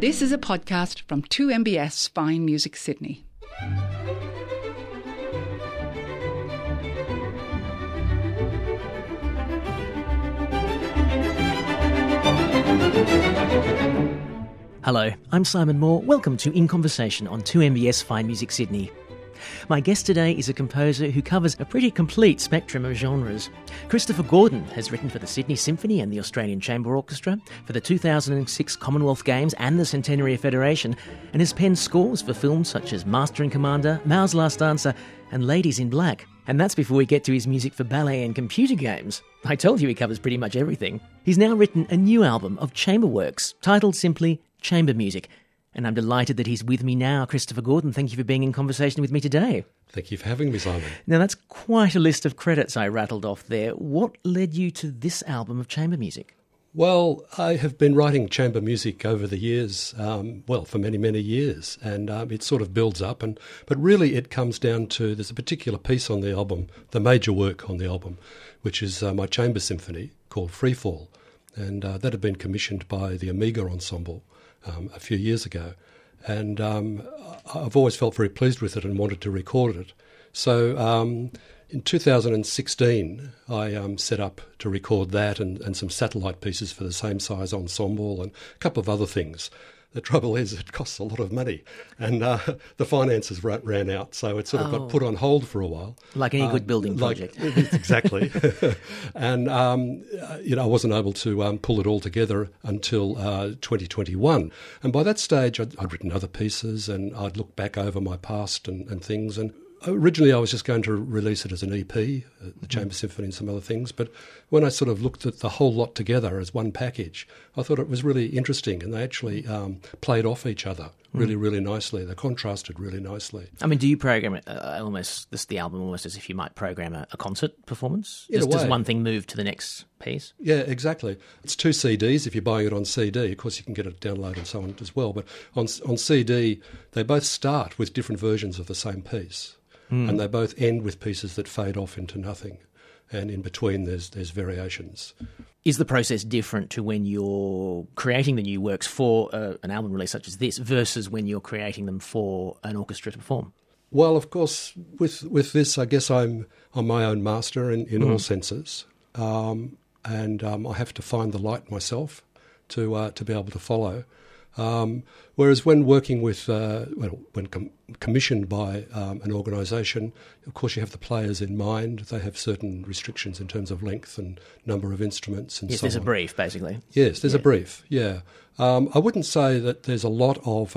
This is a podcast from 2MBS Fine Music Sydney. Hello, I'm Simon Moore. Welcome to In Conversation on 2MBS Fine Music Sydney. My guest today is a composer who covers a pretty complete spectrum of genres. Christopher Gordon has written for the Sydney Symphony and the Australian Chamber Orchestra, for the 2006 Commonwealth Games and the Centenary of Federation, and has penned scores for films such as Master and Commander, Mao's Last Dancer, and Ladies in Black. And that's before we get to his music for ballet and computer games. I told you he covers pretty much everything. He's now written a new album of chamber works, titled simply Chamber Music. And I'm delighted that he's with me now. Christopher Gordon, thank you for being in conversation with me today. Thank you for having me, Simon. Now, that's quite a list of credits I rattled off there. What led you to this album of chamber music? Well, I have been writing chamber music over the years, for many, many years, and it sort of builds up. But really it comes down to, there's a particular piece on the album, the major work on the album, which is my chamber symphony called Freefall, and that had been commissioned by the Omega Ensemble a few years ago, and I've always felt very pleased with it and wanted to record it. So in 2016 I set up to record that and some satellite pieces for the same size ensemble and a couple of other things. The trouble is it costs a lot of money, and the finances ran out, so it sort of got put on hold for a while. Like any good building project. Exactly. And I wasn't able to pull it all together until 2021. And by that stage, I'd written other pieces, and I'd looked back over my past and things. And originally, I was just going to release it as an EP, the Chamber Symphony and some other things. But when I sort of looked at the whole lot together as one package, I thought it was really interesting, and they actually played off each other really, really nicely. They contrasted really nicely. I mean, do you program it almost as if you might program a concert performance? Does one thing move to the next piece? Yeah, exactly. It's two CDs. If you're buying it on CD, of course you can get it downloaded and so on as well. But on CD, they both start with different versions of the same piece. And they both end with pieces that fade off into nothing, and in between there's variations. Is the process different to when you're creating the new works for an album release such as this versus when you're creating them for an orchestra to perform? Well, of course, with this, I guess I'm my own master in all senses, and I have to find the light myself to be able to follow. Whereas when working with, commissioned by an organisation, of course you have the players in mind. They have certain restrictions in terms of length and number of instruments and so on. Yes, there's a brief, basically. Yes, there's a brief, yeah. I wouldn't say that there's a lot of,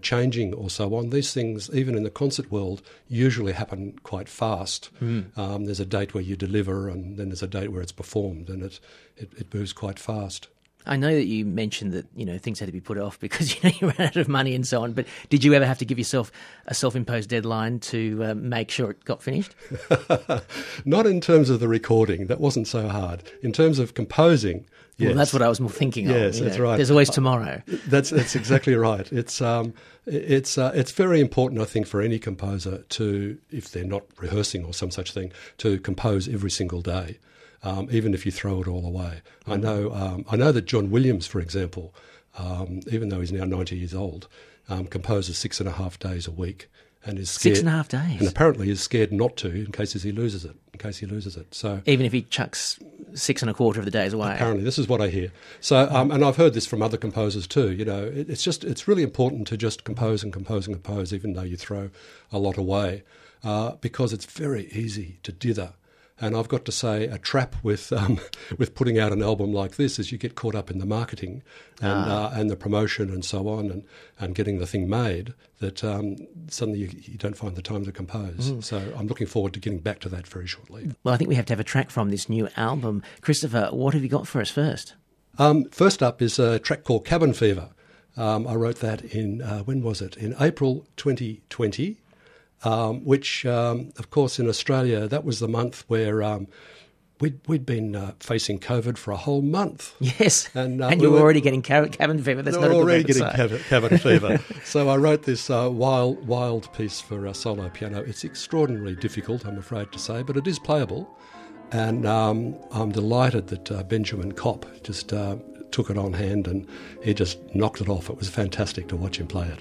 changing or so on. These things, even in the concert world, usually happen quite fast. There's a date where you deliver, and then there's a date where it's performed, and it moves quite fast. I know that you mentioned that, things had to be put off because, you ran out of money and so on, but did you ever have to give yourself a self-imposed deadline to make sure it got finished? Not in terms of the recording. That wasn't so hard. In terms of composing, yes. Well, that's what I was more thinking of. Yes, that's right. There's always tomorrow. That's exactly right. It's very important, I think, for any composer to, if they're not rehearsing or some such thing, to compose every single day. Even if you throw it all away. I know that John Williams, for example, even though he's now 90 years old, composes 6.5 days a week and is scared. 6.5 days? And apparently is scared not to in case he loses it. So even if he chucks 6.25 of the days away? Apparently, this is what I hear. So, and I've heard this from other composers too, it's really important to just compose, even though you throw a lot away, because it's very easy to dither. And I've got to say, a trap with putting out an album like this is you get caught up in the marketing and the promotion and so on, and getting the thing made, that suddenly you don't find the time to compose. So I'm looking forward to getting back to that very shortly. Well, I think we have to have a track from this new album. Christopher, what have you got for us first? First up is a track called Cabin Fever. I wrote that in, when was it? In April 2020. Which, of course, in Australia, that was the month where we'd been facing COVID for a whole month. Yes, and you were already getting cabin fever. That's not already getting cabin fever. So I wrote this wild piece for solo piano. It's extraordinarily difficult, I'm afraid to say, but it is playable. And I'm delighted that Benjamin Kopp just took it on hand and he just knocked it off. It was fantastic to watch him play it.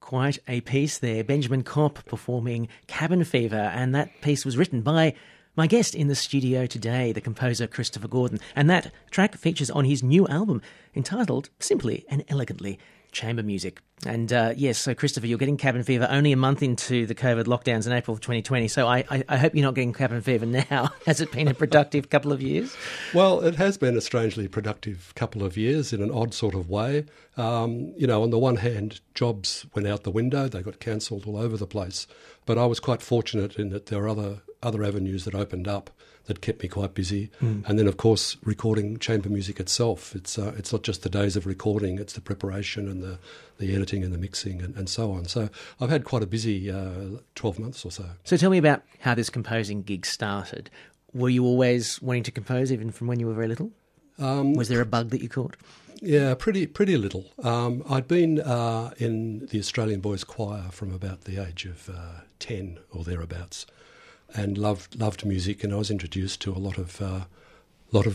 Quite a piece there, Benjamin Kopp performing Cabin Fever, and that piece was written by my guest in the studio today, the composer Christopher Gordon, and that track features on his new album entitled simply and elegantly Chamber Music. And yes, so Christopher, you're getting Cabin Fever only a month into the COVID lockdowns in April of 2020, so I hope you're not getting Cabin Fever now. Has it been a productive couple of years? Well, it has been a strangely productive couple of years in an odd sort of way. You know, on the one hand, jobs went out the window, they got cancelled all over the place, but I was quite fortunate in that there are other avenues that opened up that kept me quite busy. And then, of course, recording chamber music itself. It's not just the days of recording, it's the preparation and the editing and the mixing and so on. So I've had quite a busy 12 months or so. So tell me about how this composing gig started. Were you always wanting to compose, even from when you were very little? Was there a bug that you caught? Yeah, pretty little. I'd been in the Australian Boys' Choir from about the age of 10 or thereabouts, and loved music, and I was introduced to a lot of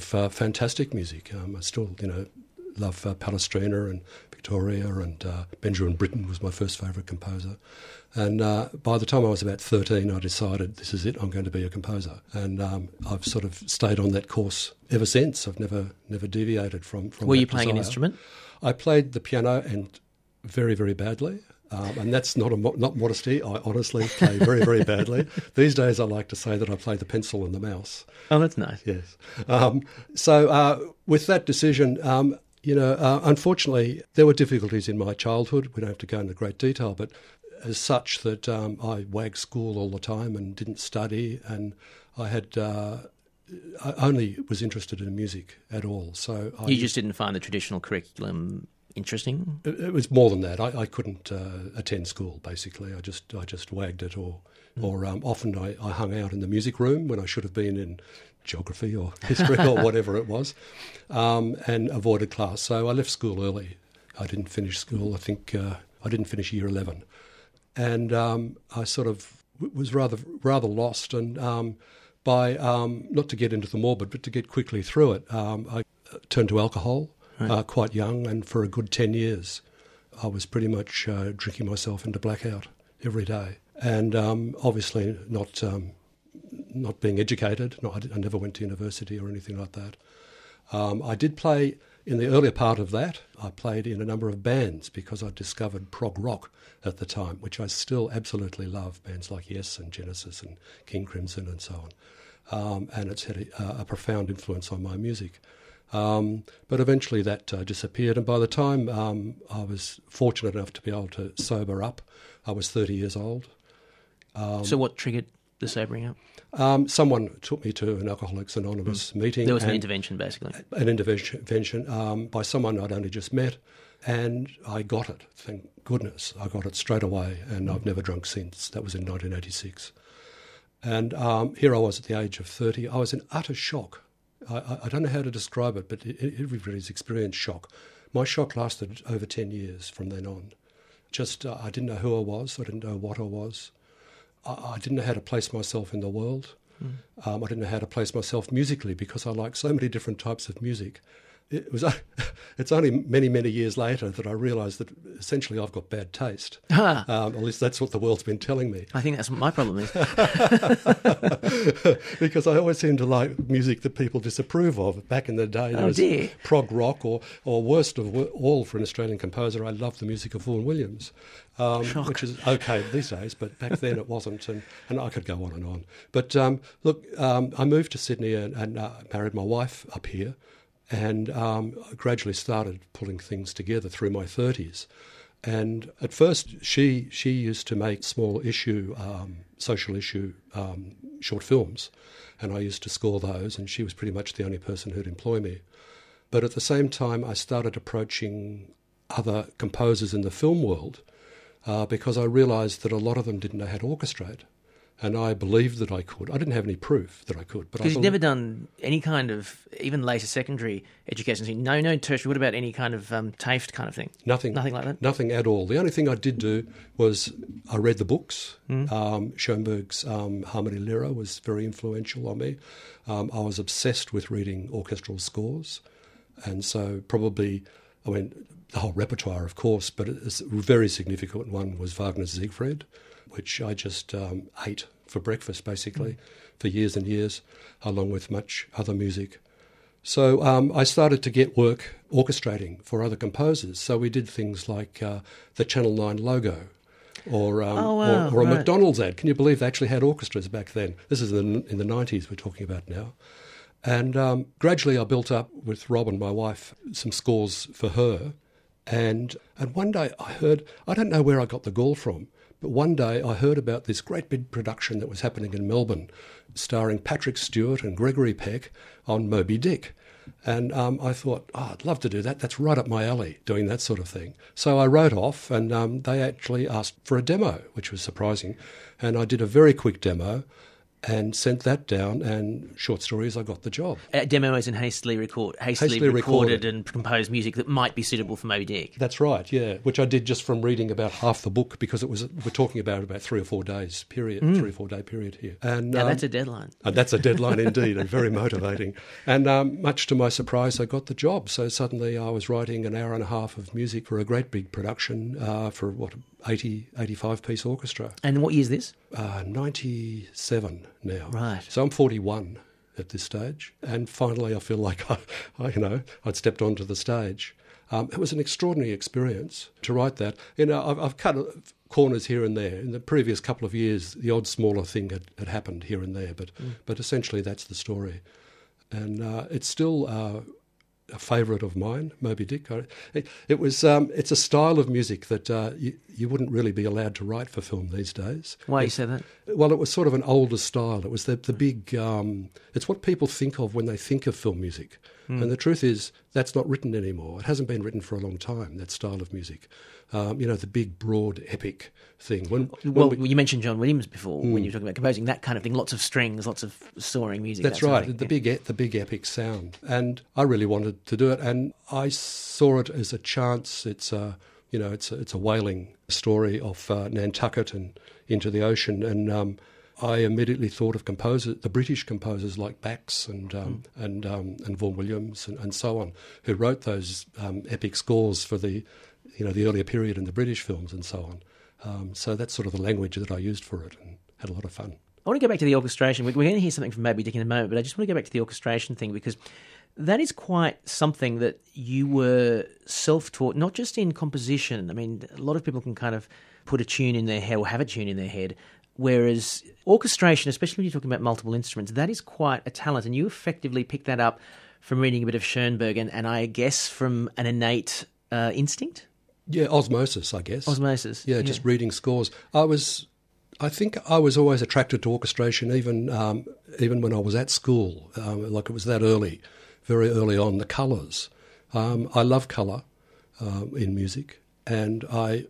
fantastic music. I still, love Palestrina and Victoria, and Benjamin Britten was my first favourite composer. And by the time I was about 13, I decided, this is it, I'm going to be a composer. And I've sort of stayed on that course ever since. I've never deviated from. Were you playing an instrument? I played the piano, and very, very badly. And that's not modesty. I honestly play very, very badly. These days I like to say that I play the pencil and the mouse. Oh, that's nice. Yes. With that decision, unfortunately, there were difficulties in my childhood. We don't have to go into great detail, but as such that I wagged school all the time and didn't study, and I only was interested in music at all. So you just didn't find the traditional curriculum interesting? It was more than that. I couldn't attend school, basically. I just wagged it, or often I hung out in the music room when I should have been in geography or history or whatever it was, and avoided class. So I left school early. I didn't finish school. I think I didn't finish year 11. And I sort of was rather lost. And by, not to get into the morbid, but to get quickly through it, I turned to alcohol. Right. Quite young, and for a good 10 years I was pretty much drinking myself into blackout every day, and obviously not being educated. I never went to university or anything like that. I did play in the earlier part of that. I played in a number of bands because I discovered prog rock at the time, which I still absolutely love, bands like Yes and Genesis and King Crimson and so on, and it's had a profound influence on my music. But eventually that disappeared, and by the time I was fortunate enough to be able to sober up, I was 30 years old. So what triggered the sobering up? Someone took me to an Alcoholics Anonymous meeting. There was an intervention, basically. An intervention by someone I'd only just met, and I got it. Thank goodness, I got it straight away, and I've never drunk since. That was in 1986. And here I was at the age of 30. I was in utter shock I don't know how to describe it, but everybody's experienced shock. My shock lasted over 10 years from then on. Just I didn't know who I was. I didn't know what I was. I didn't know how to place myself in the world. I didn't know how to place myself musically because I like so many different types of music. It's only many, many years later that I realised that essentially I've got bad taste. At least that's what the world's been telling me. I think that's what my problem is. Because I always seem to like music that people disapprove of. Back in the day, there was prog rock, or worst of all for an Australian composer, I loved the music of Vaughan Williams, which is okay these days, but back then it wasn't, and I could go on and on. But I moved to Sydney and married my wife up here, and I gradually started pulling things together through my 30s. And at first, she used to make small issue, social issue short films, and I used to score those, and she was pretty much the only person who'd employ me. But at the same time, I started approaching other composers in the film world because I realised that a lot of them didn't know how to orchestrate. And I believed that I could. I didn't have any proof that I could. Because you've never done any kind of, even later secondary education. No tertiary. What about any kind of TAFE kind of thing? Nothing. Nothing like that? Nothing at all. The only thing I did do was I read the books. Schoenberg's Harmonielehre was very influential on me. I was obsessed with reading orchestral scores. And so probably, I mean, the whole repertoire, of course, but a very significant one was Wagner's Siegfried, which I just ate for breakfast, basically, for years and years, along with much other music. So I started to get work orchestrating for other composers. So we did things like the Channel 9 logo or a McDonald's ad. Can you believe they actually had orchestras back then? This is in the 90s we're talking about now. And gradually I built up with Rob and my wife some scores for her. And one day I heard, I don't know where I got the gall from, but one day I heard about this great big production that was happening in Melbourne starring Patrick Stewart and Gregory Peck on Moby Dick. And I thought, I'd love to do that. That's right up my alley, doing that sort of thing. So I wrote off and they actually asked for a demo, which was surprising. And I did a very quick demo and sent that down, and short stories, I got the job. Demo as in hastily recorded and composed music that might be suitable for Moby Dick. That's right, yeah, which I did just from reading about half the book because we're talking about 3 or 4 days period, 3 or 4 day period here. And now that's a deadline. That's a deadline indeed, and very motivating. And much to my surprise, I got the job. So suddenly I was writing an hour and a half of music for a great big production for 85-piece orchestra. And what year is this? 97 now. Right. So I'm 41 at this stage. And finally I feel like, I'd stepped onto the stage. It was an extraordinary experience to write that. You know, I've cut corners here and there. In the previous couple of years, the odd smaller thing had happened here and there. But essentially that's the story. And it's still... a favourite of mine, Moby Dick. It was. It's a style of music that you wouldn't really be allowed to write for film these days. Why you say that? Well, it was sort of an older style. It was the big. It's what people think of when they think of film music, and the truth is that's not written anymore. It hasn't been written for a long time. That style of music, the big, broad, epic thing. When you mentioned John Williams before when you were talking about composing that kind of thing. Lots of strings, lots of soaring music. That's right. The big epic sound, and I really wanted to do it, and I saw it as a chance. It's a whaling story of Nantucket and into the ocean, and I immediately thought of the British composers like Bax and Vaughan Williams and so on, who wrote those epic scores for the earlier period in the British films and so on. So that's sort of the language that I used for it, and had a lot of fun. I want to go back to the orchestration. We're going to hear something from Moby Dick in a moment, but I just want to go back to the orchestration thing because that is quite something that you were self-taught, not just in composition. I mean, a lot of people can kind of put a tune in their head or have a tune in their head, whereas orchestration, especially when you're talking about multiple instruments, that is quite a talent, and you effectively picked that up from reading a bit of Schoenberg and I guess from an innate instinct? Yeah, osmosis, I guess. Osmosis. Yeah, just reading scores. I think I was always attracted to orchestration, even when I was at school, like it was that early. Very early on, the colours. I love colour in music, and I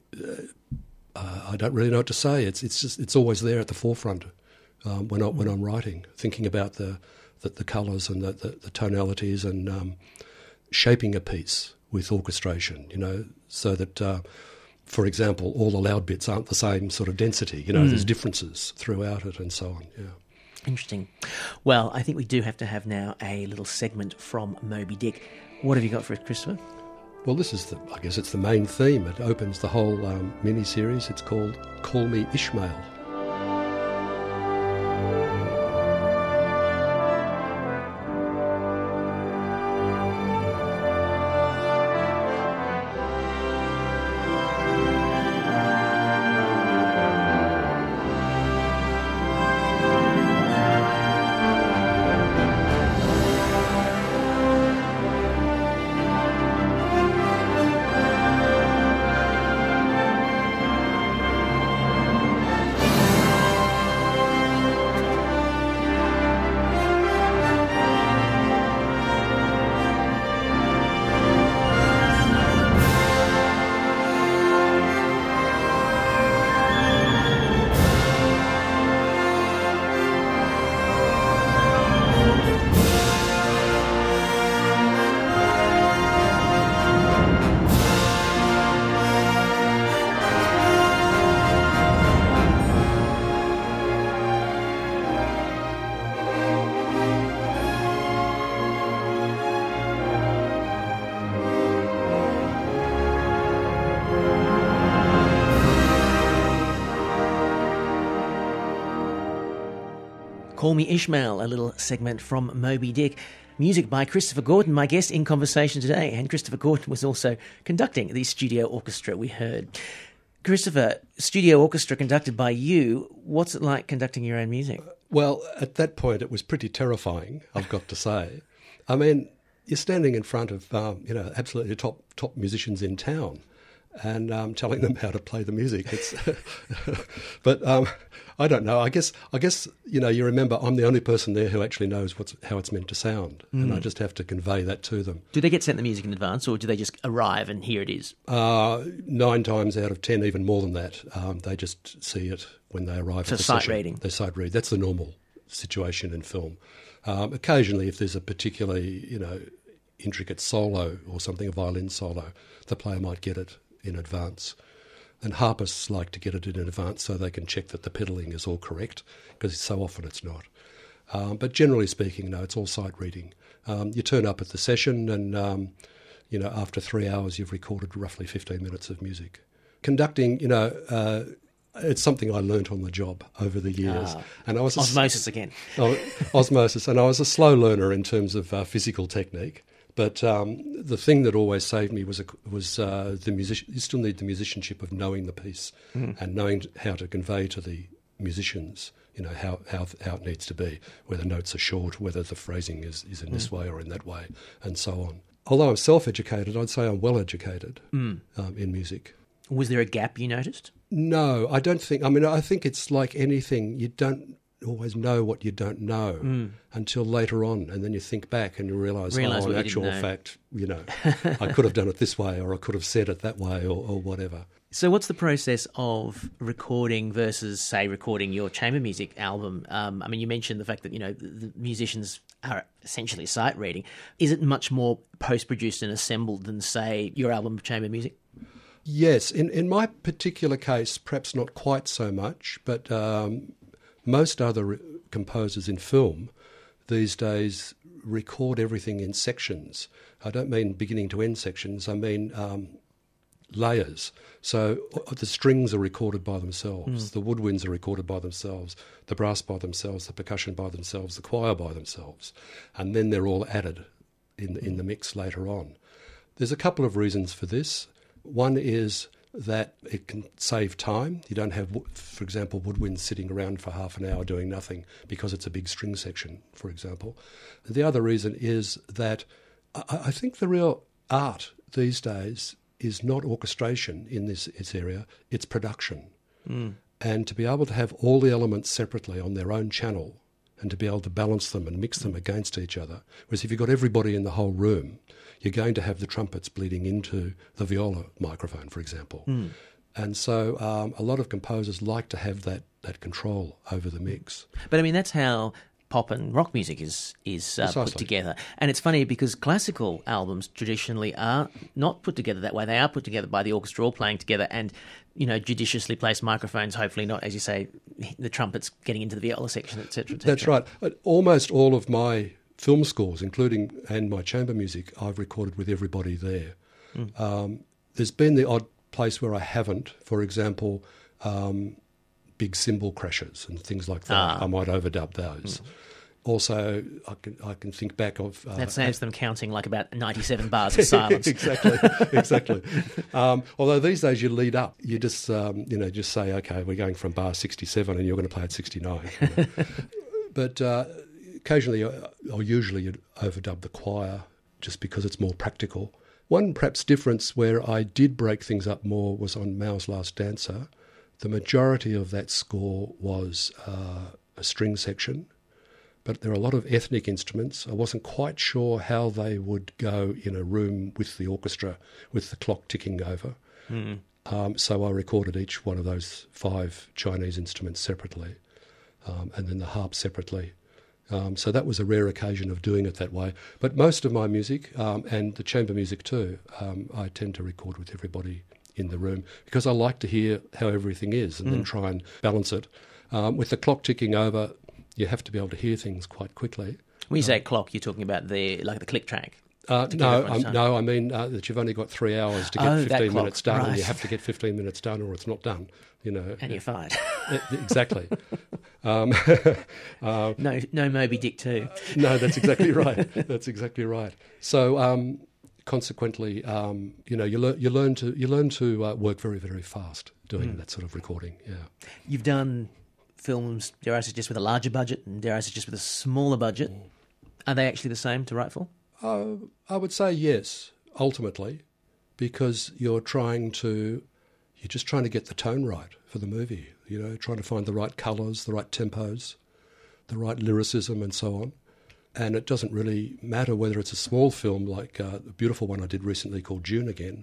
don't really know what to say. It's always there at the forefront when I'm writing, thinking about the the colours and the tonalities and shaping a piece with orchestration, you know, so that, for example, all the loud bits aren't the same sort of density, you know, there's differences throughout it and so on, yeah. Interesting. Well, I think we do have to have now a little segment from Moby Dick. What have you got for us, Christopher? Well, this is, I guess it's the main theme. It opens the whole mini-series. It's called Call Me Ishmael. Call Me Ishmael, a little segment from Moby Dick. Music by Christopher Gordon, my guest in conversation today. And Christopher Gordon was also conducting the studio orchestra we heard. Christopher, studio orchestra conducted by you. What's it like conducting your own music? Well, at that point, it was pretty terrifying, I've got to say. I mean, you're standing in front of, you know, absolutely top musicians in town and telling them how to play the music. It's but I don't know. I guess you know, you remember I'm the only person there who actually knows how it's meant to sound, and I just have to convey that to them. Do they get sent the music in advance, or do they just arrive and here it is? 9 times out of 10, even more than that, they just see it when they arrive. So at the sight session. Reading. They sight read. That's the normal situation in film. Occasionally, if there's a particularly, you know, intricate solo or something, a violin solo, the player might get it in advance. And harpists like to get it in advance so they can check that the pedalling is all correct, because so often it's not. But generally speaking, no, it's all sight reading. You turn up at the session and, you know, after 3 hours you've recorded roughly 15 minutes of music. Conducting, you know, it's something I learnt on the job over the years. And I was osmosis again. Osmosis. And I was a slow learner in terms of physical technique. But the thing that always saved me was the musician. You still need the musicianship of knowing the piece and knowing how to convey to the musicians, you know, how it needs to be, whether notes are short, whether the phrasing is in this way or in that way, and so on. Although I'm self-educated, I'd say I'm well-educated in music. Was there a gap you noticed? No, I don't think. I mean, I think it's like anything. You don't always know what you don't know until later on, and then you think back and you realise in actual fact, you know, I could have done it this way, or I could have said it that way, or whatever. So what's the process of recording versus, say, recording your chamber music album? I mean, you mentioned the fact that, you know, the musicians are essentially sight reading. Is it much more post-produced and assembled than, say, your album of chamber music? Yes. In my particular case, perhaps not quite so much, but most other composers in film these days record everything in sections. I don't mean beginning to end sections, I mean layers. So the strings are recorded by themselves, the woodwinds are recorded by themselves, the brass by themselves, the percussion by themselves, the choir by themselves, and then they're all added in the mix later on. There's a couple of reasons for this. One is that it can save time. You don't have, for example, woodwinds sitting around for half an hour doing nothing because it's a big string section, for example. And the other reason is that I think the real art these days is not orchestration in this area, it's production. And to be able to have all the elements separately on their own channel and to be able to balance them and mix them against each other, whereas if you've got everybody in the whole room, you're going to have the trumpets bleeding into the viola microphone, for example. And so a lot of composers like to have that control over the mix. But, I mean, that's how pop and rock music is put together. And it's funny because classical albums traditionally are not put together that way. They are put together by the orchestra all playing together and, you know, judiciously placed microphones, hopefully not, as you say, the trumpets getting into the viola section, et cetera, et cetera. That's right. Almost all of my film scores, including and my chamber music, I've recorded with everybody there. Mm. There's been the odd place where I haven't, for example... big cymbal crashes and things like that. I might overdub those. Mm. Also, I can think back of... that saves them counting like about 97 bars of silence. Exactly. Although these days you lead up. You just, just say, okay, we're going from bar 67 and you're going to play at 69. You know? But occasionally or usually you'd overdub the choir just because it's more practical. One perhaps difference where I did break things up more was on Mao's Last Dancer. The majority of that score was a string section, but there are a lot of ethnic instruments. I wasn't quite sure how they would go in a room with the orchestra, with the clock ticking over. Mm. So I recorded each one of those 5 Chinese instruments separately, and then the harp separately. So that was a rare occasion of doing it that way. But most of my music, and the chamber music too, I tend to record with everybody in the room because I like to hear how everything is and then try and balance it. With the clock ticking over, you have to be able to hear things quite quickly. When you say clock, you're talking about the click track. No, I mean that you've only got 3 hours to get 15 minutes done, right. And you have to get 15 minutes done or it's not done. You know, and you're fired. Exactly. No Moby Dick too. No, that's exactly right. That's exactly right. So... consequently, you learn to work very, very fast doing that sort of recording. Yeah, you've done films, dare I suggest, with a larger budget, and dare I suggest with a smaller budget. Mm. Are they actually the same to write for? I would say yes, ultimately, because you're just trying to get the tone right for the movie. You know, trying to find the right colours, the right tempos, the right lyricism, and so on. And it doesn't really matter whether it's a small film like the beautiful one I did recently called June Again,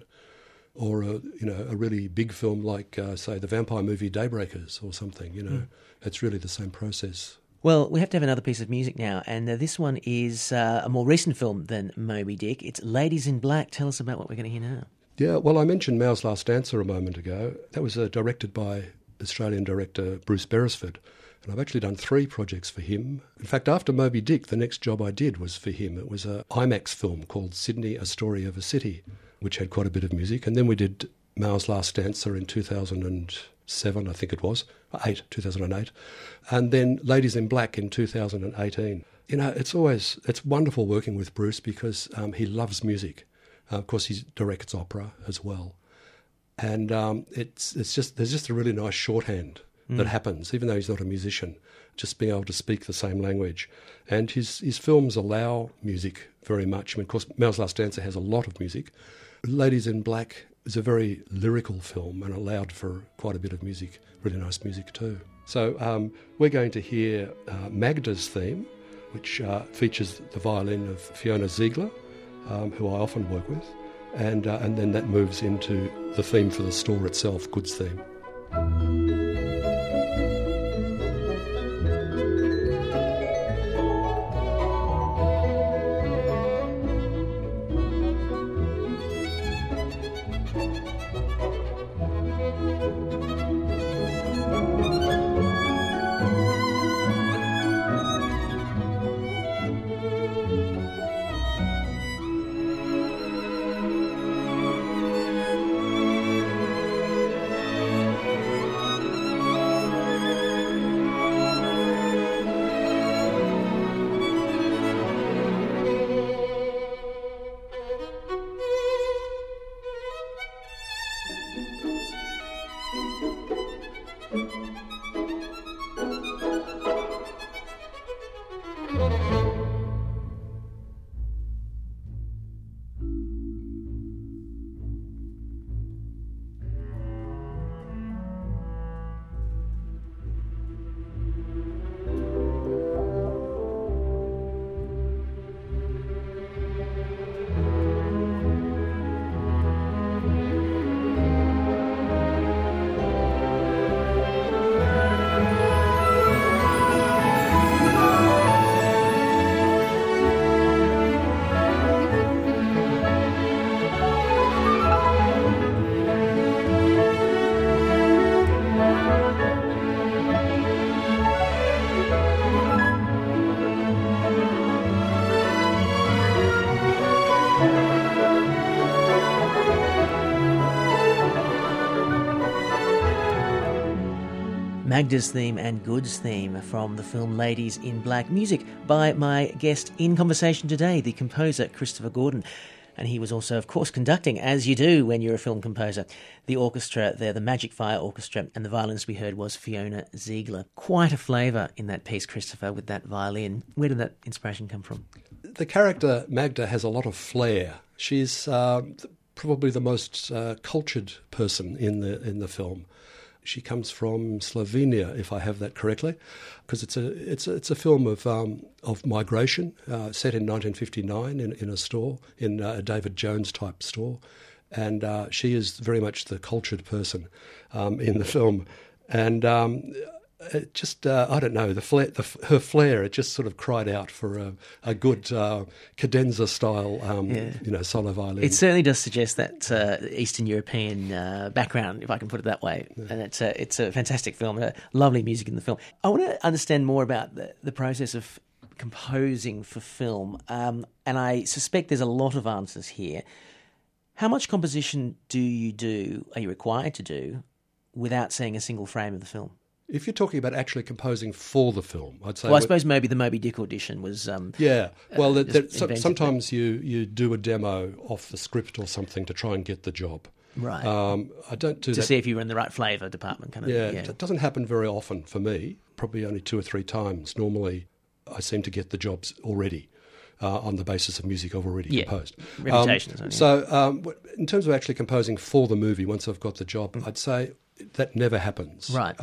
or a really big film like say the vampire movie Daybreakers or something. You know, it's really the same process. Well, we have to have another piece of music now, and this one is a more recent film than Moby Dick. It's Ladies in Black. Tell us about what we're going to hear now. Yeah, well, I mentioned Mao's Last Dancer a moment ago. That was directed by Australian director Bruce Beresford. And I've actually done 3 projects for him. In fact, after Moby Dick, the next job I did was for him. It was an IMAX film called Sydney, A Story of a City, which had quite a bit of music. And then we did Mao's Last Dancer in 2007, I think it was, 2008. And then Ladies in Black in 2018. You know, it's wonderful working with Bruce because he loves music. Of course, he directs opera as well. And there's just a really nice shorthand that happens, even though he's not a musician, just being able to speak the same language. And his films allow music very much. I mean, of course, Mao's Last Dancer has a lot of music. Ladies in Black is a very lyrical film and allowed for quite a bit of music, really nice music too. So we're going to hear Magda's theme, which features the violin of Fiona Ziegler, who I often work with, and then that moves into the theme for the store itself, Goods Theme. Magda's theme and Good's theme from the film Ladies in Black, music by my guest in conversation today, the composer Christopher Gordon. And he was also, of course, conducting, as you do when you're a film composer, the orchestra there, the Magic Fire Orchestra, and the violinist we heard was Fiona Ziegler. Quite a flavour in that piece, Christopher, with that violin. Where did that inspiration come from? The character Magda has a lot of flair. She's probably the most cultured person in the film. She comes from Slovenia, if I have that correctly, because it's a film of migration set in 1959 in a store, in a David Jones type store, and she is very much the cultured person in the film, and it just I don't know, her flair, it just sort of cried out for a good cadenza style solo violin. It certainly does suggest that Eastern European background, if I can put it that way. Yeah. And it's a fantastic film, and lovely music in the film. I want to understand more about the process of composing for film, and I suspect there's a lot of answers here. How much composition are you required to do without seeing a single frame of the film? If you're talking about actually composing for the film, I'd say... Well, I suppose maybe the Moby Dick audition was... well, sometimes you do a demo off the script or something to try and get the job. Right. I don't do that... To see if you were in the right flavour department. It doesn't happen very often for me, probably only 2 or 3 times. Normally, I seem to get the jobs already on the basis of music I've already composed. Reputation. In terms of actually composing for the movie, once I've got the job, I'd say that never happens. Right.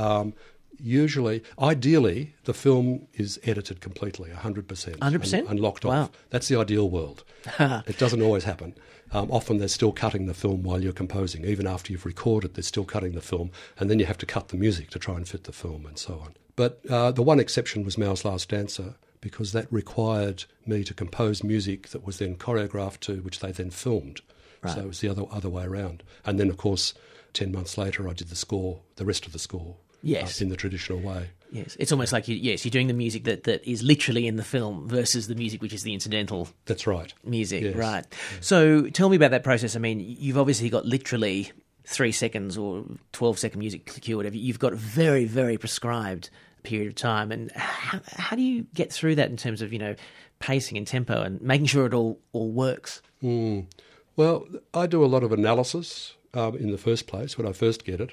Ideally, the film is edited completely, 100%. 100%? And locked off. That's the ideal world. It doesn't always happen. Often they're still cutting the film while you're composing. Even after you've recorded, they're still cutting the film, and then you have to cut the music to try and fit the film and so on. But the one exception was Mao's Last Dancer, because that required me to compose music that was then choreographed to, which they then filmed. Right. So it was the other way around. And then, of course, 10 months later, I did the score, the rest of the score. Yes, in the traditional way. Yes, it's almost like you're doing the music that is literally in the film versus the music which is the incidental. That's right. Music, yes. Right. Yes. So tell me about that process. I mean, you've obviously got literally 3 seconds or 12-second music cue, whatever. You've got a very, very prescribed period of time, and how do you get through that in terms of pacing and tempo and making sure it all works? Well, I do a lot of analysis in the first place when I first get it.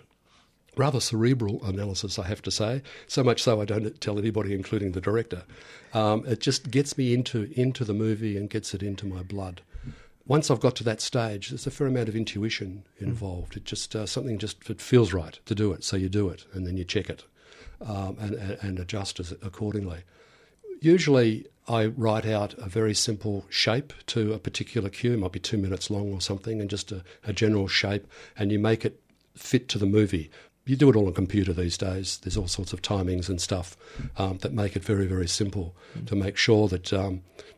Rather cerebral analysis, I have to say, so much so I don't tell anybody, including the director. It just gets me into the movie and gets it into my blood. Once I've got to that stage, there's a fair amount of intuition involved. It just it feels right to do it, so you do it, and then you check it and adjust accordingly. Usually I write out a very simple shape to a particular cue. It might be 2 minutes long or something, and just a general shape, and you make it fit to the movie. You do it all on computer these days. There's all sorts of timings and stuff that make it very, very simple to make sure that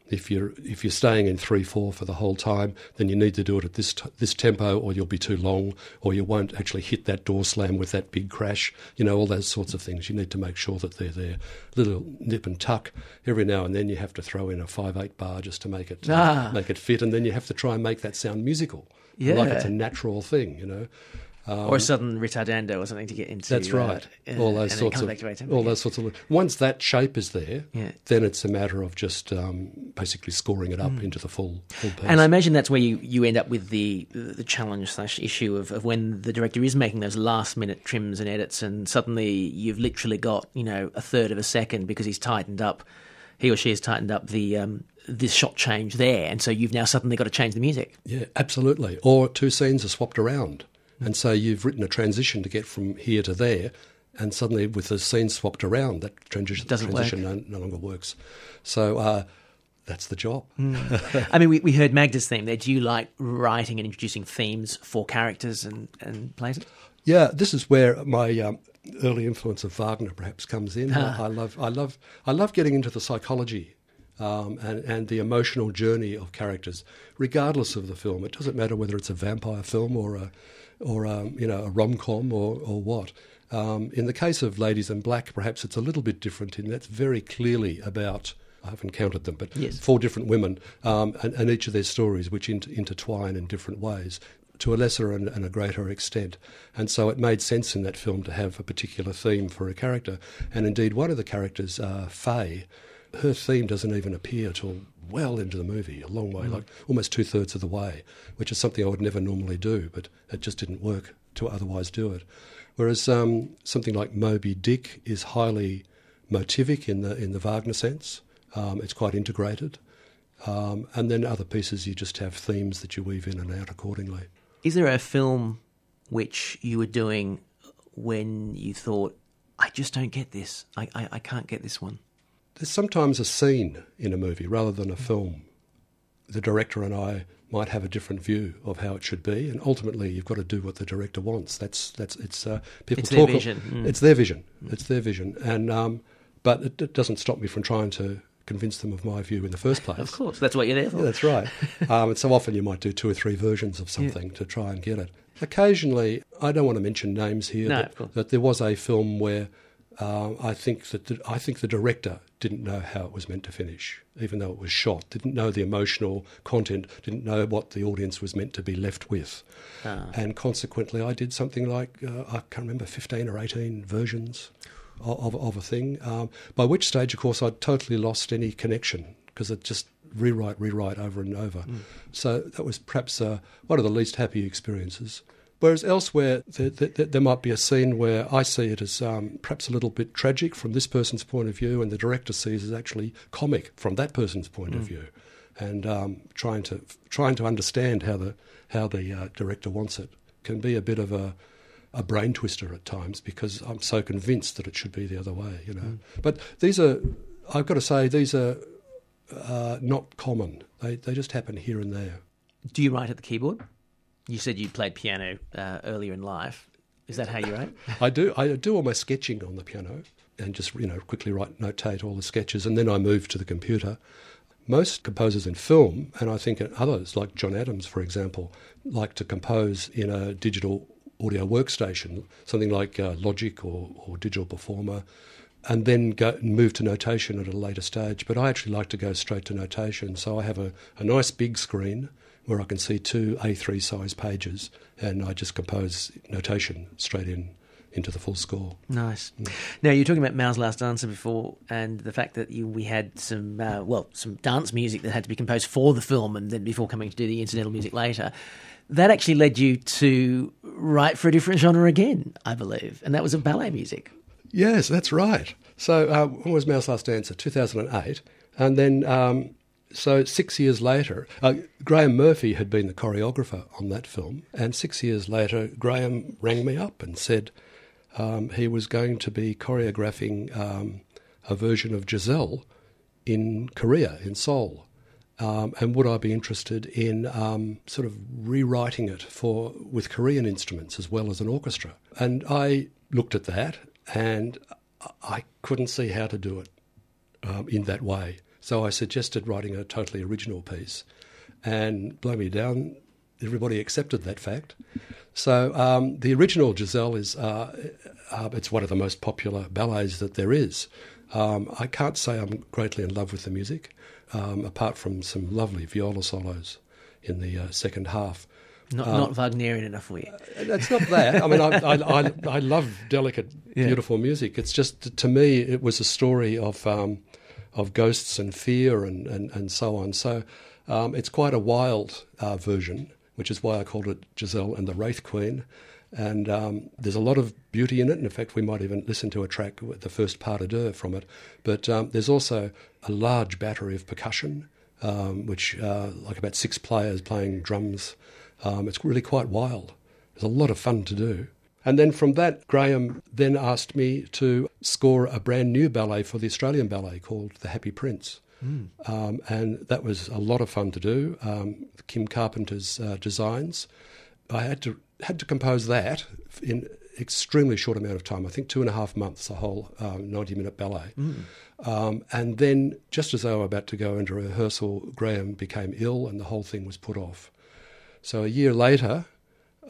if you're staying in 3/4 for the whole time, then you need to do it at this tempo, or you'll be too long, or you won't actually hit that door slam with that big crash. All those sorts of things. You need to make sure that they're there. Little nip and tuck every now and then. You have to throw in a 5/8 bar just to make it make it fit, and then you have to try and make that sound musical, like it's a natural thing. Or a sudden ritardando or something to get into. That's right. All those sorts of. Once that shape is there, then it's a matter of just basically scoring it up into the full piece. And I imagine that's where you end up with the challenge / issue of when the director is making those last minute trims and edits, and suddenly you've literally got a third of a second because he or she has tightened up the this shot change there, and so you've now suddenly got to change the music. Yeah, absolutely. Or 2 scenes are swapped around. And so you've written a transition to get from here to there, and suddenly with the scene swapped around, that transition no longer works. So that's the job. I mean, we heard Magda's theme there. Do you like writing and introducing themes for characters and plays? Yeah, this is where my early influence of Wagner perhaps comes in. I love getting into the psychology and the emotional journey of characters, regardless of the film. It doesn't matter whether it's a vampire film or a rom-com or what. In the case of Ladies in Black, perhaps it's a little bit different in that's very clearly about, I haven't counted them, but 4 different women and each of their stories which intertwine in different ways. to a lesser and a greater extent. And so it made sense in that film to have a particular theme for a character. And indeed, one of the characters, Faye, her theme doesn't even appear till well into the movie, a long way, like almost two-thirds of the way, which is something I would never normally do, but it just didn't work to otherwise do it. Whereas something like Moby Dick is highly motivic in the Wagner sense. It's quite integrated. And then other pieces, you just have themes that you weave in and out accordingly. Is there a film which you were doing when you thought, I just don't get this, I can't get this one? There's sometimes a scene in a movie rather than a film. The director and I might have a different view of how it should be, and ultimately you've got to do what the director wants. It's their vision. It's their vision. It's their vision, and but it doesn't stop me from trying to convince them of my view in the first place. Of course, that's what you're there for. Yeah, that's right. And so often you might do two or three versions of something to try and get it. Occasionally, I don't want to mention names here, but there was a film where I think the director didn't know how it was meant to finish, even though it was shot, didn't know the emotional content, didn't know what the audience was meant to be left with. And consequently, I did something like, I can't remember, 15 or 18 versions of a thing, by which stage, of course, I'd totally lost any connection because it just rewrite over and over. So that was perhaps one of the least happy experiences. Whereas elsewhere, there might be a scene where I see it as perhaps a little bit tragic from this person's point of view, and the director sees it as actually comic from that person's point of view, and trying to understand how the director wants it can be a bit of a brain twister at times, because I'm so convinced that it should be the other way, you know. But these are not common. They just happen here and there. Do you write at the keyboard? You said you played piano earlier in life. Is that how you write? I do all my sketching on the piano and just, you know, quickly notate all the sketches, and then I move to the computer. Most composers in film, and I think others, like John Adams, for example, like to compose in a digital audio workstation, something like Logic or Digital Performer, and then move to notation at a later stage. But I actually like to go straight to notation, so I have a nice big screen where I can see two A3 size pages, and I just compose notation straight into the full score. Nice. Now, you were talking about Mao's Last Dancer before, and the fact that we had some dance music that had to be composed for the film, and then before coming to do the incidental music later. That actually led you to write for a different genre again, I believe, and that was ballet music. Yes, that's right. So when was Mao's Last Dancer? 2008. And then, 6 years later, Graham Murphy had been the choreographer on that film, and 6 years later Graham rang me up and said he was going to be choreographing a version of Giselle in Korea, in Seoul. And would I be interested in sort of rewriting it with Korean instruments as well as an orchestra? And I looked at that, and I couldn't see how to do it in that way. So I suggested writing a totally original piece, and blow me down, everybody accepted that fact. So the original Giselle is it's one of the most popular ballets that there is. I can't say I'm greatly in love with the music. Apart from some lovely viola solos in the second half. Not Wagnerian enough for you. It's not that. I mean, I love delicate, beautiful music. It's just, to me, it was a story of ghosts and fear and so on. So it's quite a wild version, which is why I called it Giselle and the Wraith Queen. And there's a lot of beauty in it. And in fact, we might even listen to a track, the first pas de deux from it. But there's also a large battery of percussion, which like about six players playing drums. It's really quite wild. It's a lot of fun to do. And then from that, Graham then asked me to score a brand new ballet for the Australian Ballet called The Happy Prince. And that was a lot of fun to do. Kim Carpenter's designs. I had to compose that in extremely short amount of time, I think 2.5 months, a whole 90-minute ballet. And then just as they were about to go into rehearsal, Graham became ill and the whole thing was put off. So a year later,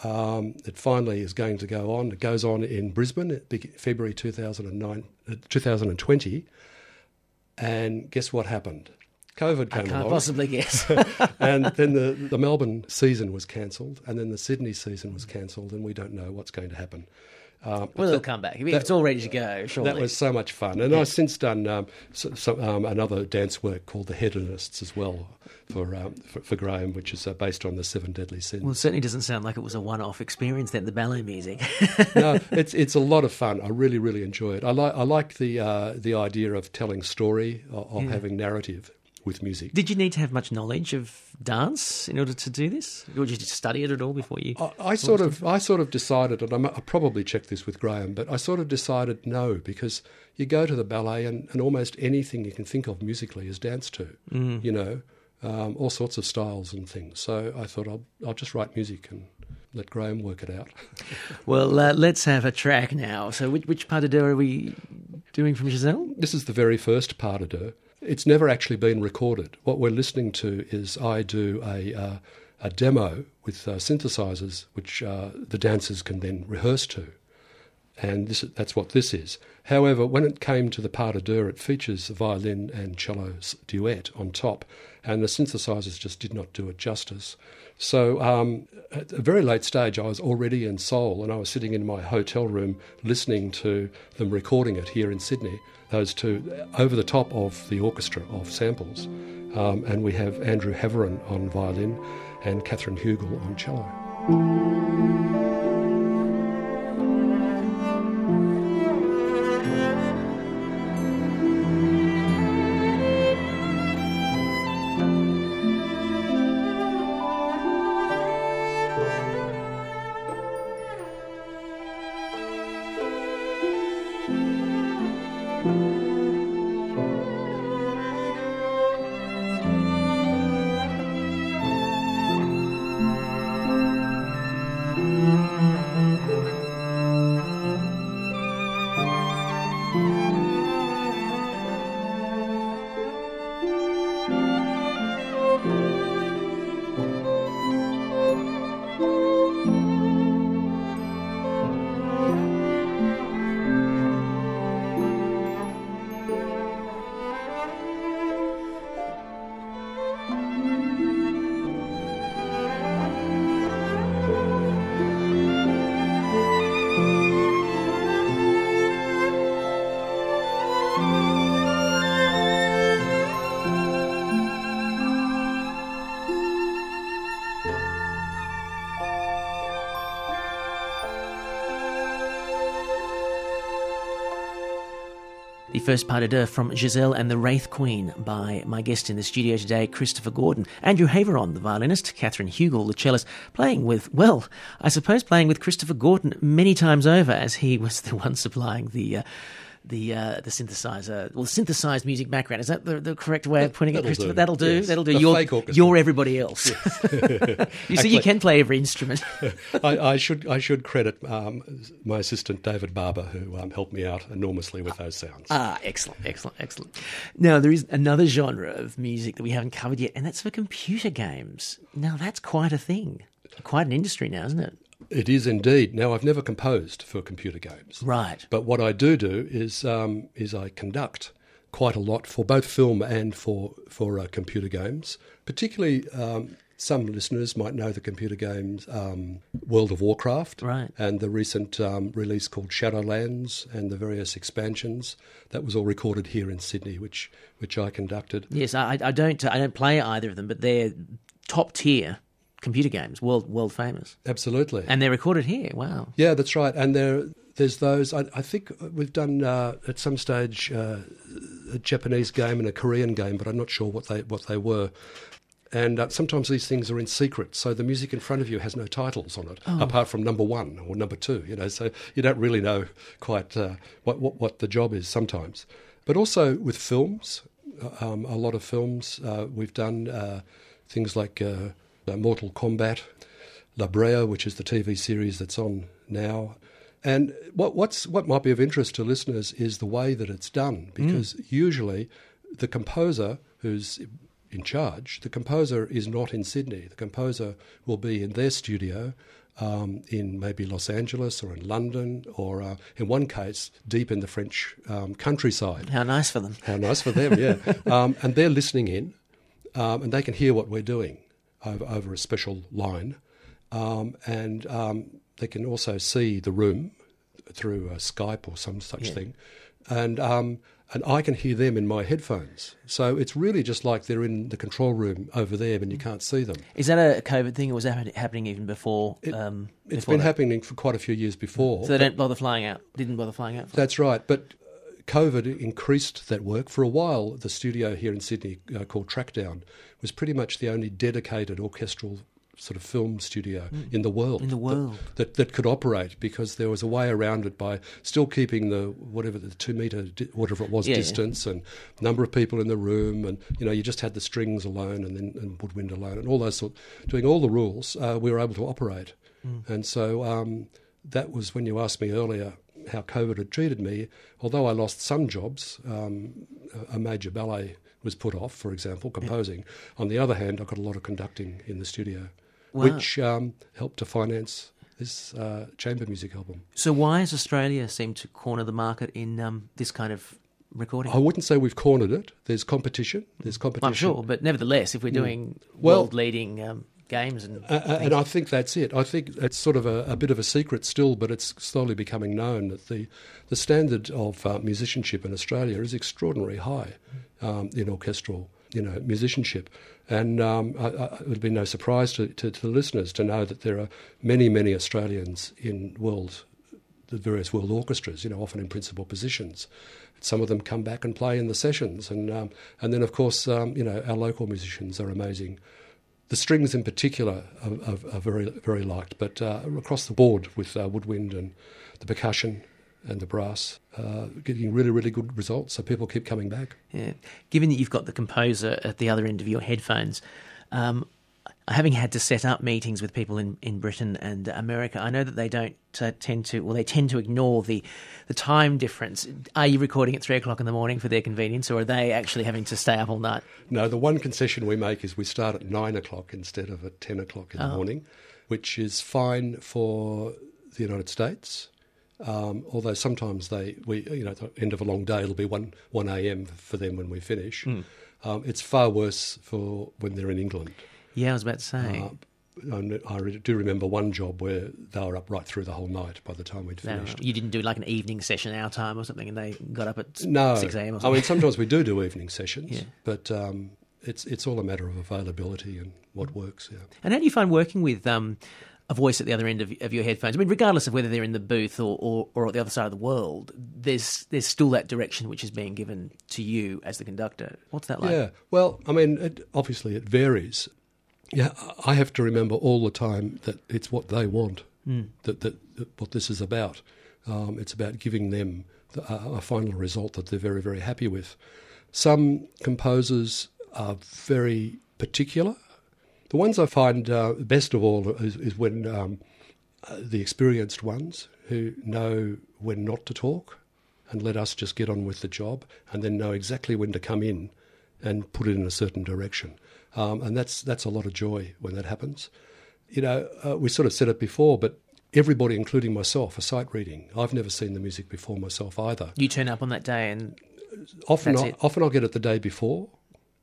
it finally is going to go on. It goes on in Brisbane, February 2020. And guess what happened? COVID came along. I can't possibly guess. And then the Melbourne season was cancelled, and then the Sydney season was cancelled, and we don't know what's going to happen. Well, it'll come back. It's all ready to go, surely. That was so much fun. And I've since done another dance work called The Hedonists as well for Graham, which is based on the 7 Deadly Sins. Well, it certainly doesn't sound like it was a one-off experience then, the ballet music. No, it's a lot of fun. I really, really enjoy it. I like the idea of telling story, of having narrative with music. Did you need to have much knowledge of dance in order to do this? Or did you study it at all before you... I sort of decided, and I probably checked this with Graham, but I sort of decided no, because you go to the ballet and almost anything you can think of musically is danced to, you know, all sorts of styles and things. So I thought I'll just write music and let Graham work it out. Well, let's have a track now. So which pas de deux are we doing from Giselle? This is the very first pas de deux. It's never actually been recorded. What we're listening to is I do a demo with synthesizers, which the dancers can then rehearse to, and that's what this is. However, when it came to the pas de deux, it features violin and cello's duet on top, and the synthesizers just did not do it justice. So at a very late stage, I was already in Seoul, and I was sitting in my hotel room listening to them recording it here in Sydney, those two, over the top of the orchestra of samples. And we have Andrew Haveron on violin and Catherine Hugel on cello. The first pas de deux from Giselle and the Wraith Queen by my guest in the studio today, Christopher Gordon. Andrew Haveron, the violinist, Catherine Hugel, the cellist, playing with Christopher Gordon many times over, as he was the one supplying the synthesizer, well, synthesized music background. Is that the correct way of putting it, Christopher? That'll do. That'll do. Yes. You're everybody else. Yes. You see, you can play every instrument. I should credit my assistant David Barber, who helped me out enormously with those sounds. Excellent. Now, there is another genre of music that we haven't covered yet, and that's for computer games. Now, that's quite a thing, quite an industry now, isn't it? It is indeed. Now, I've never composed for computer games. Right. But what I do is I conduct quite a lot for both film and for computer games. Particularly, some listeners might know the computer games World of Warcraft, right, and the recent release called Shadowlands and the various expansions. That was all recorded here in Sydney, which I conducted. Yes, I don't play either of them, but they're top tier computer games, world famous. Absolutely. And they're recorded here, wow. Yeah, that's right. And there's those, I think we've done at some stage a Japanese game and a Korean game, but I'm not sure what they were. And sometimes these things are in secret, so the music in front of you has no titles on it, apart from number 1 or number 2, you know, so you don't really know quite what the job is sometimes. But also with films, a lot of films, we've done things like... Mortal Kombat, La Brea, which is the TV series that's on now. And what might be of interest to listeners is the way that it's done, because usually the composer who's in charge, the composer is not in Sydney. The composer will be in their studio in maybe Los Angeles or in London or, in one case, deep in the French countryside. How nice for them. Yeah. And they're listening in. and they can hear what we're doing over a special line, and they can also see the room through Skype or some such thing, and I can hear them in my headphones. So it's really just like they're in the control room over there, and you can't see them. Is that a COVID thing, or was that happening even before? It's been happening for quite a few years before. So they don't bother flying out. Didn't bother flying out. That's right. But COVID increased that work. For a while, the studio here in Sydney called Trackdown was pretty much the only dedicated orchestral sort of film studio in the world. That could operate, because there was a way around it by still keeping the 2 metre whatever it was distance and number of people in the room, and you just had the strings alone and woodwind alone and all those doing all the rules. We were able to operate, and so that was when you asked me earlier how COVID had treated me. Although I lost some jobs, a major ballet was put off, for example, composing. On the other hand, I got a lot of conducting in the studio. Wow. Which helped to finance this chamber music album. So why has Australia seemed to corner the market in this kind of recording? I wouldn't say we've cornered it. There's competition. I'm sure, but nevertheless, if we're doing world-leading games and I think that's it. I think it's sort of a bit of a secret still, but it's slowly becoming known that the standard of musicianship in Australia is extraordinarily high in orchestral musicianship, and it would be no surprise to the listeners to know that there are many Australians in the various world orchestras, often in principal positions. Some of them come back and play in the sessions, and then of course our local musicians are amazing. The strings in particular are very, very liked, but across the board with woodwind and the percussion and the brass, getting really, really good results, so people keep coming back. Yeah. Given that you've got the composer at the other end of your headphones, having had to set up meetings with people in Britain and America, I know that they don't tend to ignore the time difference. Are you recording at 3 o'clock in the morning for their convenience, or are they actually having to stay up all night? No, the one concession we make is we start at 9 o'clock instead of at 10 o'clock in the morning, which is fine for the United States. Although sometimes at the end of a long day, it'll be 1 a.m. for them when we finish. It's far worse for when they're in England. Yeah, I was about to say. I do remember one job where they were up right through the whole night by the time we'd finished. You didn't do like an evening session our time or something, and they got up at 6 a.m. or something? I mean, sometimes we do evening sessions, but it's all a matter of availability and what works. Yeah. And how do you find working with a voice at the other end of your headphones? I mean, regardless of whether they're in the booth or at the other side of the world, there's still that direction which is being given to you as the conductor. What's that like? Yeah, well, I mean, obviously it varies. Yeah, I have to remember all the time that it's what they want, that what this is about. It's about giving them a final result that they're very, very happy with. Some composers are very particular. The ones I find best of all is when the experienced ones who know when not to talk and let us just get on with the job, and then know exactly when to come in and put it in a certain direction. And that's a lot of joy when that happens. We sort of said it before, but everybody, including myself, a sight reading. I've never seen the music before myself either. You turn up on that day and often I'll get it the day before,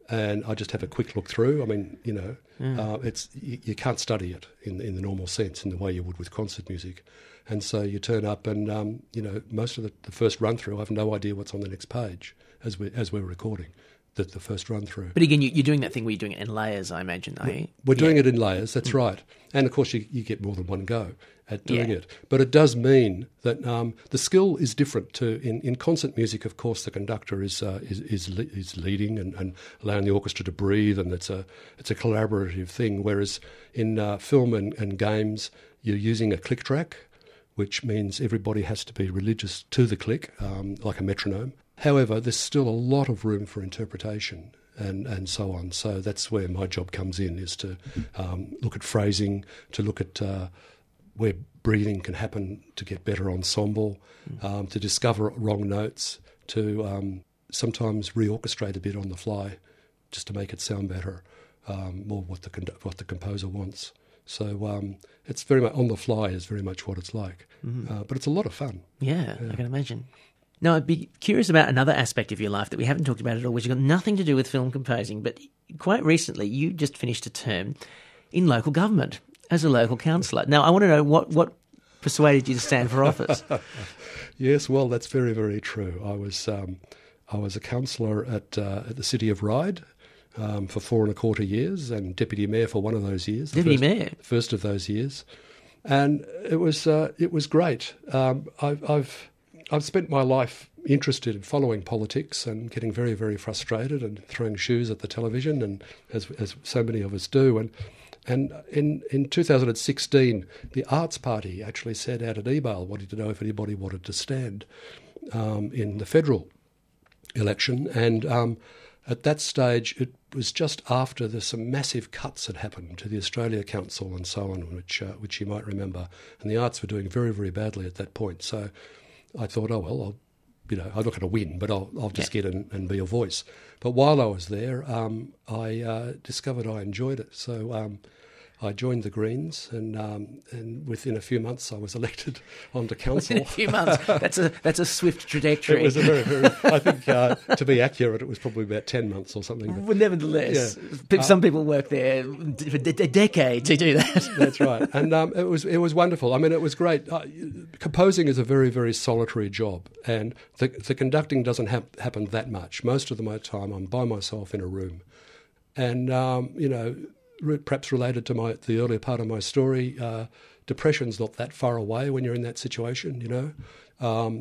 and I just have a quick look through. I mean, it's you can't study it in the normal sense, in the way you would with concert music. And so you turn up and, most of the first run-through, I have no idea what's on the next page as we're recording. The first run-through. But again, you're doing that thing where you're doing it in layers, I imagine, aren't you? We're doing it in layers, that's right. And, of course, you get more than one go at doing it. But it does mean that the skill is different to... In concert music, of course, the conductor is leading and allowing the orchestra to breathe, and it's a collaborative thing, whereas in film and games, you're using a click track, which means everybody has to be religious to the click, like a metronome. However, there's still a lot of room for interpretation and so on. So that's where my job comes in, is to look at phrasing, to look at where breathing can happen to get better ensemble, to discover wrong notes, to sometimes reorchestrate a bit on the fly just to make it sound better, more what the composer wants. So it's very much on the fly is very much what it's like. But it's a lot of fun. Yeah, I can imagine. Now, I'd be curious about another aspect of your life that we haven't talked about at all, which has got nothing to do with film composing, but quite recently you just finished a term in local government as a local councillor. Now, I want to know what persuaded you to stand for office. Yes, well, that's very, very true. I was a councillor at the City of Ryde for 4 1/4 years and deputy mayor for one of those years. First of those years. And it was great. I've spent my life interested in following politics and getting very, very frustrated and throwing shoes at the television, and as so many of us do. And in 2016, the Arts Party actually sent out an email wanting to know if anybody wanted to stand in the federal election. And at that stage, it was just after some massive cuts had happened to the Australia Council and so on, which you might remember. And the arts were doing very, very badly at that point. So I thought, oh, well, I'm not going to win, but I'll just get in and be a voice. But while I was there, I discovered I enjoyed it. So I joined the Greens, and within a few months I was elected onto council. Within a few months, that's a swift trajectory. It was a very, very. I think to be accurate, it was probably about 10 months or something. Well, nevertheless, yeah. Some people work there for decades to do that. That's right, and it was wonderful. I mean, it was great. Composing is a very, very solitary job, and the conducting doesn't happen that much. Most of my time, I'm by myself in a room, and Perhaps related to the earlier part of my story, depression's not that far away when you're in that situation,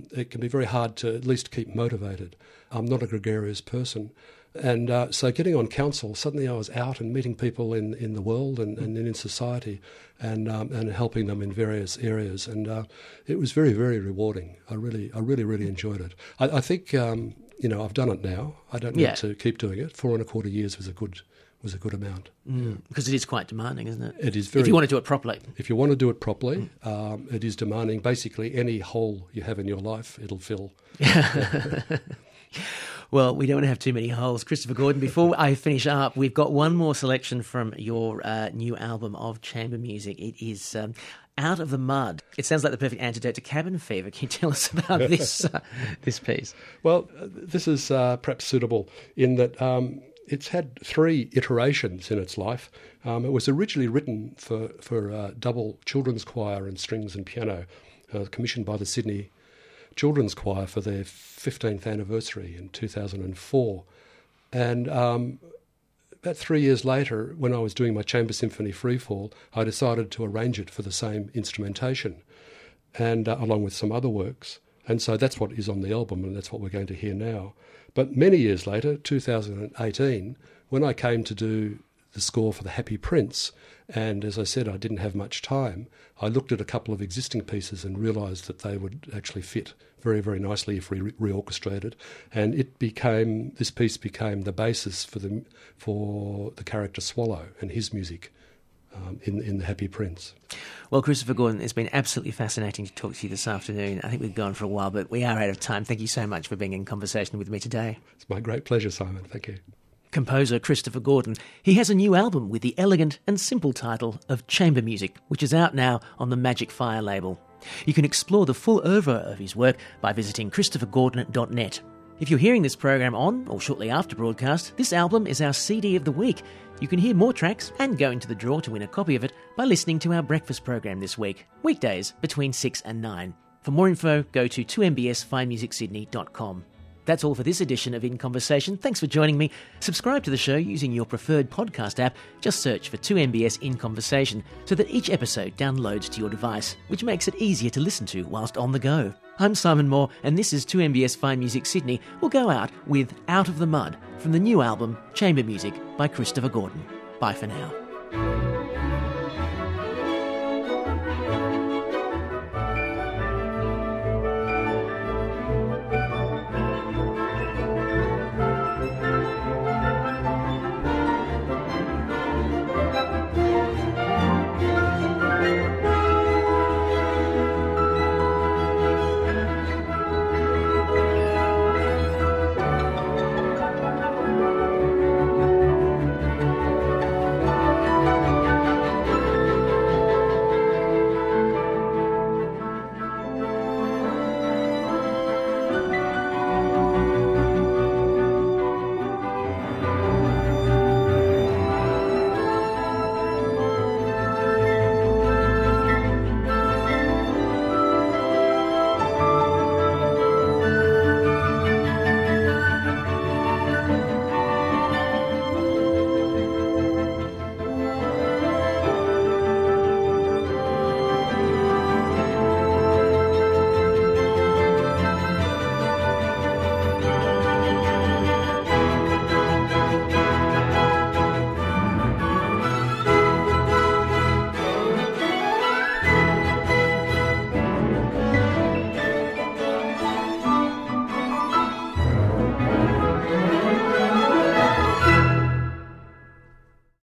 It can be very hard to at least keep motivated. I'm not a gregarious person. And so getting on council, suddenly I was out and meeting people in the world and in society and helping them in various areas. And it was very, very rewarding. I really enjoyed it. I think, I've done it now. I don't need to keep doing it. 4 1/4 years was a good amount. Mm, because it is quite demanding, isn't it? It is very... If you want to do it properly, it is demanding. Basically, any hole you have in your life, it'll fill. Well, we don't want to have too many holes. Christopher Gordon, before I finish up, we've got one more selection from your new album of chamber music. It is... Out of the Mud. It sounds like the perfect antidote to cabin fever. Can you tell us about this this piece? Well, this is perhaps suitable in that it's had 3 iterations in its life. It was originally written for double children's choir and strings and piano, commissioned by the Sydney Children's Choir for their 15th anniversary in 2004. And... About 3 years later, when I was doing my Chamber Symphony Freefall, I decided to arrange it for the same instrumentation, and along with some other works. And so that's what is on the album, and that's what we're going to hear now. But many years later, 2018, when I came to do the score for The Happy Prince, and as I said, I didn't have much time, I looked at a couple of existing pieces and realised that they would actually fit very, very nicely if we reorchestrated, and this piece became the basis for the character Swallow and his music in The Happy Prince. Well, Christopher Gordon, it's been absolutely fascinating to talk to you this afternoon. I think we've gone for a while, but we are out of time. Thank you so much for being in conversation with me today. It's my great pleasure, Simon. Thank you. Composer Christopher Gordon. He has a new album with the elegant and simple title of Chamber Music, which is out now on the Magic Fire label. You can explore the full oeuvre of his work by visiting christophergordon.net. If you're hearing this program on or shortly after broadcast, this album is our CD of the week. You can hear more tracks and go into the draw to win a copy of it by listening to our breakfast program this week, weekdays between 6 and 9. For more info, go to 2MBSFineMusicSydney.com. That's all for this edition of In Conversation. Thanks for joining me. Subscribe to the show using your preferred podcast app. Just search for 2MBS In Conversation so that each episode downloads to your device, which makes it easier to listen to whilst on the go. I'm Simon Moore, and this is 2MBS Fine Music Sydney. We'll go out with Out of the Mud from the new album Chamber Music by Christopher Gordon. Bye for now.